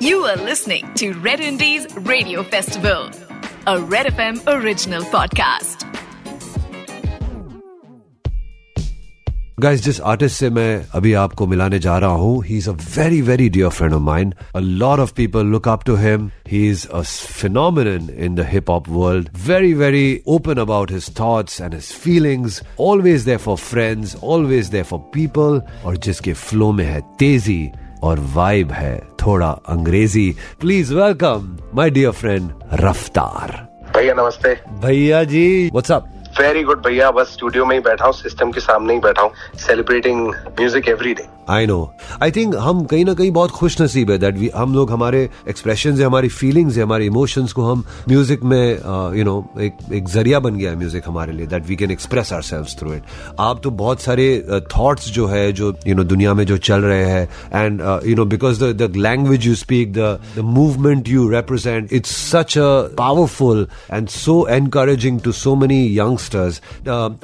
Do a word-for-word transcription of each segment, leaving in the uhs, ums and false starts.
You are listening to Red Indies Radio Festival, a Red F M original podcast. Guys, जिस artist से मैं अभी आपको मिलाने जा रहा हूँ, he is a very very dear friend of mine. A lot of people look up to him. He is a phenomenon in the hip hop world. Very very open about his thoughts and his feelings. Always there for friends, always there for people. और जिसके flow में है तेजी और vibe है थोड़ा अंग्रेजी. Please welcome my dear friend रफ्तार. भैया नमस्ते. भैया जी, what's up? वेरी गुड भैया, बस स्टूडियो में ही बैठा हूँ, सिस्टम के सामने ही बैठा हूँ, celebrating music every day. I know, I think हम कहीं ना कहीं बहुत खुश नसीब है दैट हम लोग हमारे एक्सप्रेशन है, हमारी फीलिंग्स है, हमारे इमोशंस को हम म्यूजिक में, यू नो, एक जरिया बन गया है म्यूजिक हमारे लिए, that we can express ourselves through it. आप तो बहुत सारे थॉट्स जो है, जो यू नो दुनिया में जो चल रहे हैं, and you know because the language you speak, the movement you represent, it's such a powerful and so encouraging to so many youngs. Uh,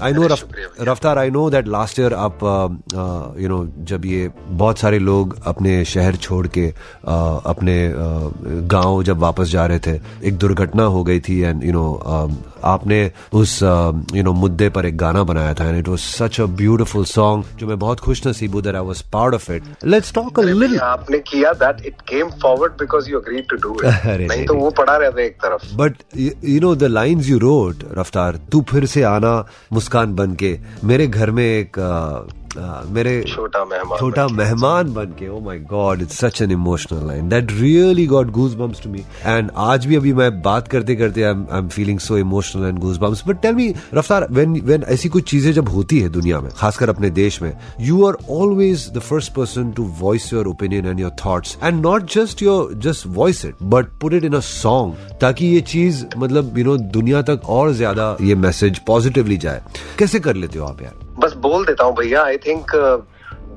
I know Raf- Raftaar, I know that last year आप uh, uh, you know, जब ये बहुत सारे लोग अपने शहर छोड़ के uh, अपने uh, गांव जब वापस जा रहे थे, एक दुर्घटना हो गई थी, एंड यू नो आपने उस यू नो मुद्दे पर एक गाना बनाया था, and it was such a beautiful song, जो मैं बहुत खुश नसीब हूं that I was part of it. Let's talk a little. आपने किया that, it came forward because you agreed to do it, नहीं तो वो पड़ा रहता एक तरफ. But you know the lines you wrote Raftaar, तू फिर से आना, मुस्कान बन के, मेरे घर में एक uh, Uh, मेरे छोटा मेहमान छोटा मेहमान बन के. Oh my God, it's such an emotional line that really got goosebumps to me. And आज भी अभी मैं बात करते करते I am feeling so emotional and goosebumps. But tell me Raftaar, when when ऐसी कुछ चीजें जब होती है दुनिया में, खासकर अपने देश में, you are always the first person to voice your opinion and your thoughts, and not just your just voice it but put it in a song, ताकि ये चीज मतलब यू नो दुनिया तक और ज्यादा ये मैसेज पॉजिटिवली जाए. कैसे कर लेते हो आप यार? बस बोल देता हूँ भैया. I think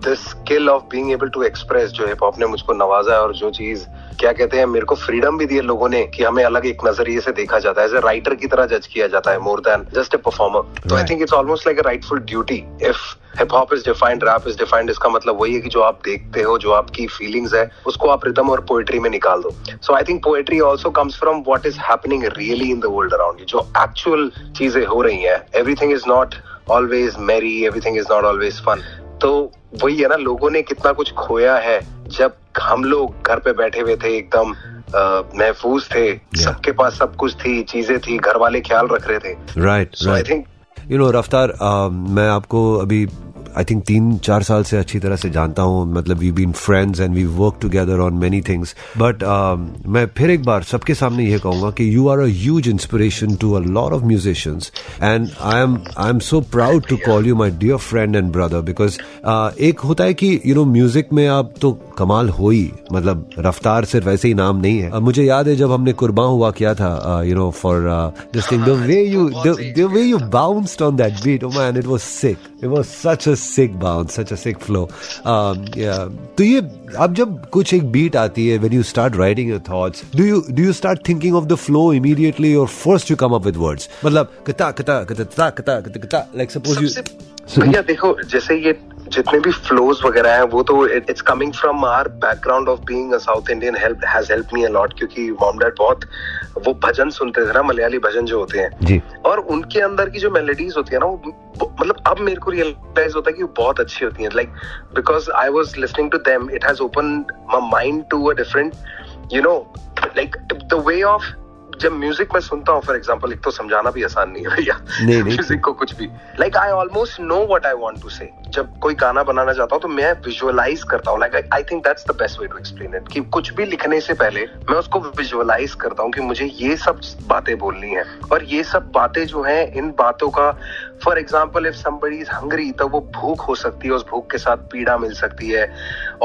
the skill of being able to express जो हिप हॉप ने मुझको नवाजा है, और जो चीज क्या कहते हैं मेरे को फ्रीडम भी दी है लोगों ने, कि हमें अलग एक नजरिए से देखा जाता है, एज ए राइटर की तरह जज किया जाता है more than just a performer. तो I think it's almost like a rightful duty. If hip hop is defined, rap is defined, इसका मतलब वही है कि जो आप देखते हो, जो आपकी फीलिंग्स है, उसको आप रिदम और पोएट्री में निकाल दो. So I think poetry also comes from what is happening really in the world around you, जो एक्चुअल चीजें हो रही है. Everything is not always merry, everything is not always fun. तो वही है ना, लोगों ने कितना कुछ खोया है जब हम लोग घर पे बैठे हुए थे, एकदम महफूज थे, सबके पास सब कुछ थी, चीजें थी, घर वाले ख्याल रख रहे थे. Right. So I think you know Raftaar, मैं आपको अभी आई थिंक तीन चार साल से अच्छी तरह से जानता हूँ, मतलब we been friends and we work together on many things. But मैं फिर एक बार सबके सामने ये कहूँगा कि you are a huge inspiration to a lot of musicians, and I am I am so proud to call you my dear friend and brother, because एक होता है कि यू नो म्यूजिक में आप तो कमाल हो ही, मतलब रफ्तार सिर्फ ऐसे ही नाम नहीं है. uh, मुझे याद है जब हमने कुर्बां हुआ किया था, you know for just the way you the way you bounced on that beat, oh man, it was sick, it was such a sick bounce, such a sick flow. तो ये अब जब कुछ एक बीट आती है, when you start writing your thoughts, do you do you start thinking of the flow immediately, और first you come up with words, मतलब कता कता कता कता कता, लाइक सपोज यू. भैया देखो, जैसे ये जितने भी फ्लोज वगैरह हैं, वो तो it's coming from our background of being a south Indian, help has help me a lot, क्योंकि मॉम डैड बहुत वो भजन सुनते थे ना, मलयाली भजन जो होते हैं जी, और उनके अंदर की जो मेलोडीज होती है ना, वो मतलब अब मेरे को रियलाइज होता है कि वो बहुत अच्छी होती है, like because I was listening to them, it has opened my mind to a different, you know, like the way of. जब म्यूजिक मैं सुनता हूँ फॉर एग्जाम्पल, एक तो समझाना भी आसान नहीं है भैया म्यूजिक को कुछ भी, like I almost know what I want to say. जब कोई गाना बनाना चाहता हूँ तो मैं विजुअलाइज करता हूँ, like I think that's the best way to explain it, कि कुछ भी लिखने से पहले मैं उसको विजुअलाइज करता हूँ कि मुझे ये सब बातें बोलनी है, और ये सब बातें जो है, इन बातों का for example if somebody is hungry, तो वो भूख हो सकती है, उस भूख के साथ पीड़ा मिल सकती है,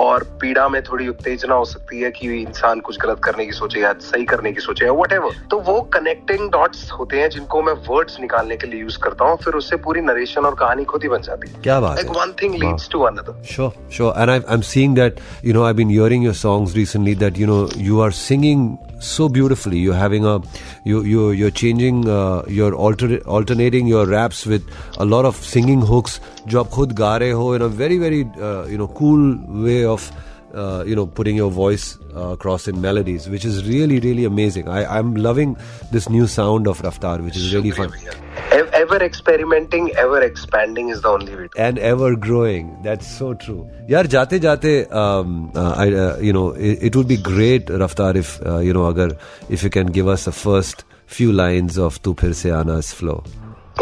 और पीड़ा में थोड़ी उत्तेजना हो सकती है कि इंसान कुछ गलत करने की सोचे या सही करने की सोचे या व्हाटएवर. तो वो कनेक्टिंग डॉट्स होते हैं जिनको मैं वर्ड्स निकालने के लिए यूज करता हूँ, फिर उससे पूरी नरेशन और कहानी खुद ही बन जाती है. क्या बात है. Like one thing leads to another. Sure, sure. And I've, I'm seeing that, you know, I've been hearing your songs recently, that, you know, you are singing so beautifully. You're having a, you, you, you're changing, uh, you're alter, alternating your raps with a lot of singing hooks, जो आप खुद गा रहे हो in a very, very, uh, you know, cool way of uh, you know, putting your voice uh, across in melodies, which is really, really amazing. I, I'm loving this new sound of Raftaar, which is really fun. Ever experimenting, ever expanding is the only way. And ever growing. That's so true. Yaar, jaate jaate, um, uh, I, uh, you know, it, it would be great, Raftaar, if uh, you know, agar if you can give us a first few lines of Tu Phir Se Aana's flow.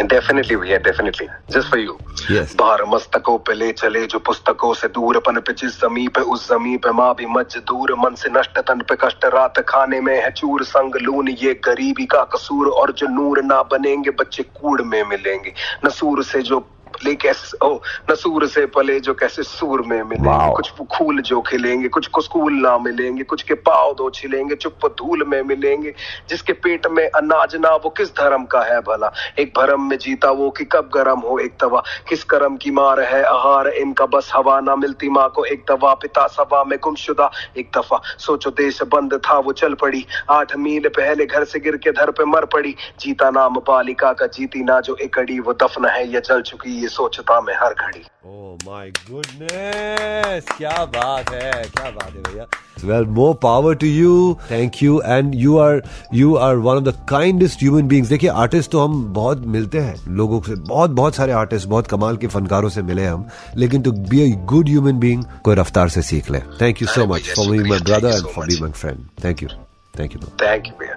Definitely, भैया, definitely. Just for you. Yes. बाहर मस्तकों पे ले चले जो पुस्तकों से दूर, पन पे जिस जमी पे उस जमी पे माँ भी मजदूर, मन से नष्ट तन पे कष्ट, रात खाने में है चूर, संग लून ये गरीबी का कसूर, और जो नूर ना बनेंगे बच्चे कूड़ में मिलेंगे, नसूर से जो ले कैसे ओ नसूर से पले जो कैसे सूर में मिलेंगे, कुछ फूल जो खिलेंगे, कुछ को स्कूल ना मिलेंगे, कुछ के पाव दो छिलेंगे, चुप धूल में मिलेंगे, जिसके पेट में अनाज ना वो किस धर्म का है भला, एक भरम में जीता वो कि कब गरम हो एक तवा, किस करम की मार है आहार इनका बस हवा, ना मिलती माँ को एक दवा, पिता सवा में गुमशुदा एक दफा, सोचो देश बंद था वो चल पड़ी, आठ मील पहले घर से गिर के धर पे मर पड़ी, जीता नाम बालिका का जीती ना जो एकड़ी, वो दफन है या जल चुकी ये सोचता मैं हर घड़ी. Oh my goodness! क्या बात है, क्या बात है भैया. Well, more power to you. Thank you. And you are you are one of the kindest human beings. देखिए, आर्टिस्ट तो हम बहुत मिलते हैं लोगों से, बहुत बहुत सारे आर्टिस्ट, बहुत कमाल के फनकारों से मिले हम, लेकिन to be a good human being कोई रफ्तार से सीख ले. Thank you so much for being my brother and for being my friend. Thank you. Thank you. Thank you भैया.